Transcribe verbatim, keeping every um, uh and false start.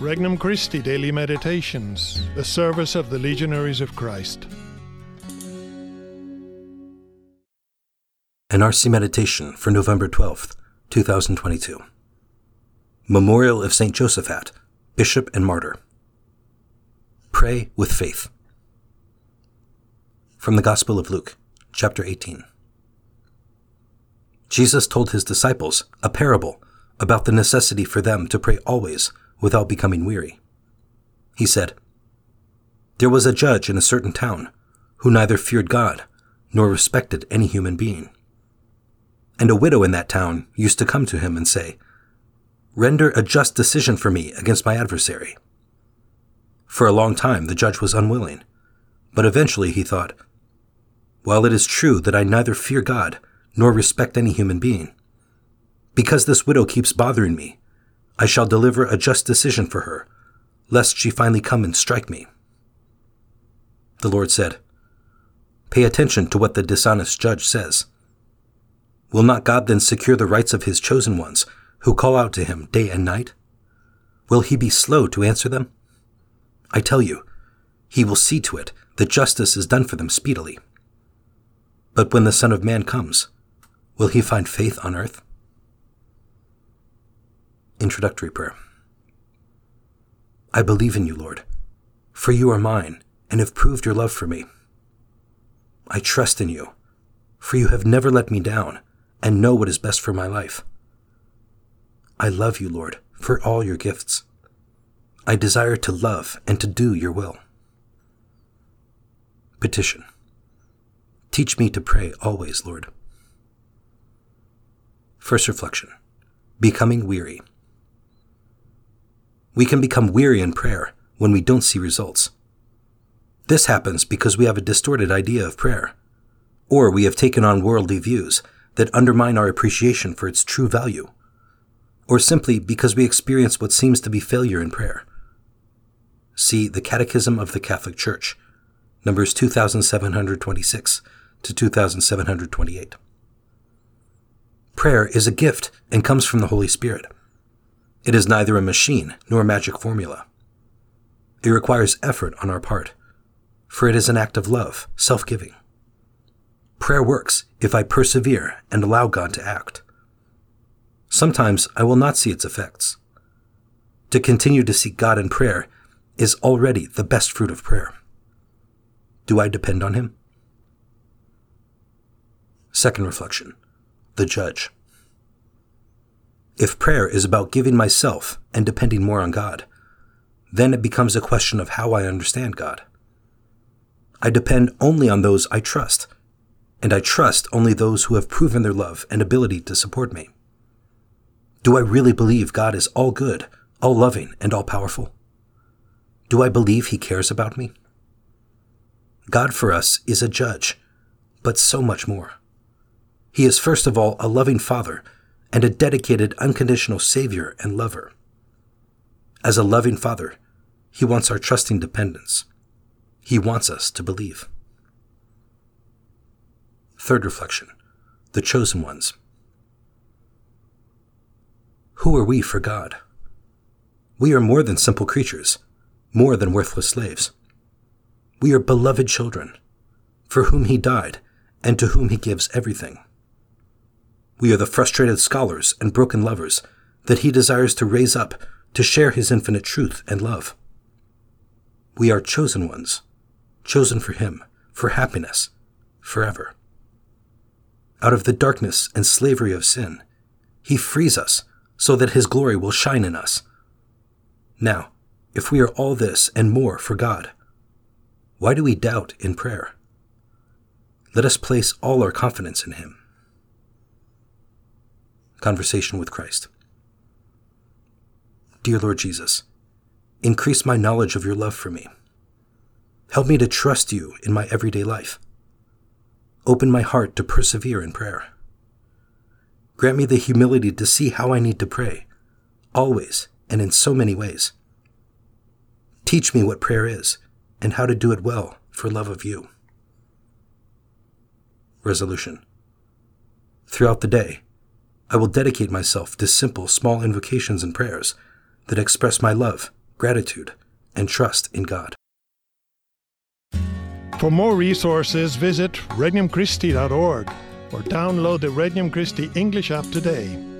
Regnum Christi Daily Meditations, the service of the Legionaries of Christ. An R C Meditation for November twelfth, twenty twenty-two. Memorial of Saint Josaphat, Bishop and Martyr. Pray with faith. From the Gospel of Luke, chapter eighteen. Jesus told his disciples a parable about the necessity for them to pray always without becoming weary. He said, "There was a judge in a certain town who neither feared God nor respected any human being. And a widow in that town used to come to him and say, 'Render a just decision for me against my adversary.' For a long time the judge was unwilling, but eventually he thought, 'While it is true that I neither fear God nor respect any human being, because this widow keeps bothering me, I shall deliver a just decision for her, lest she finally come and strike me.' The Lord said, 'Pay attention to what the dishonest judge says. Will not God then secure the rights of his chosen ones who call out to him day and night? Will he be slow to answer them? I tell you, he will see to it that justice is done for them speedily. But when the Son of Man comes, will he find faith on earth?'" Introductory Prayer. I believe in you, Lord, for you are mine and have proved your love for me. I trust in you, for you have never let me down and know what is best for my life. I love you, Lord, for all your gifts. I desire to love and to do your will. Petition. Teach me to pray always, Lord. First reflection. Becoming weary. We can become weary in prayer when we don't see results. This happens because we have a distorted idea of prayer, or we have taken on worldly views that undermine our appreciation for its true value, or simply because we experience what seems to be failure in prayer. See the Catechism of the Catholic Church, numbers two thousand seven hundred twenty-six to two thousand seven hundred twenty-eight. Prayer is a gift and comes from the Holy Spirit. It is neither a machine nor a magic formula. It requires effort on our part, for it is an act of love, self-giving. Prayer works if I persevere and allow God to act. Sometimes I will not see its effects. To continue to seek God in prayer is already the best fruit of prayer. Do I depend on him? Second reflection, the judge. If prayer is about giving myself and depending more on God, then it becomes a question of how I understand God. I depend only on those I trust, and I trust only those who have proven their love and ability to support me. Do I really believe God is all good, all loving, and all powerful? Do I believe he cares about me? God for us is a judge, but so much more. He is first of all a loving Father and a dedicated, unconditional Savior and lover. As a loving Father, he wants our trusting dependence. He wants us to believe. Third reflection, the chosen ones. Who are we for God? We are more than simple creatures, more than worthless slaves. We are beloved children, for whom he died and to whom he gives everything. We are the frustrated scholars and broken lovers that he desires to raise up to share his infinite truth and love. We are chosen ones, chosen for him, for happiness, forever. Out of the darkness and slavery of sin, he frees us so that his glory will shine in us. Now, if we are all this and more for God, why do we doubt in prayer? Let us place all our confidence in him. Conversation with Christ. Dear Lord Jesus, increase my knowledge of your love for me. Help me to trust you in my everyday life. Open my heart to persevere in prayer. Grant me the humility to see how I need to pray, always and in so many ways. Teach me what prayer is and how to do it well for love of you. Resolution. Throughout the day, I will dedicate myself to simple, small invocations and prayers that express my love, gratitude, and trust in God. For more resources, visit regnum christi dot org or download the Regnum Christi English app today.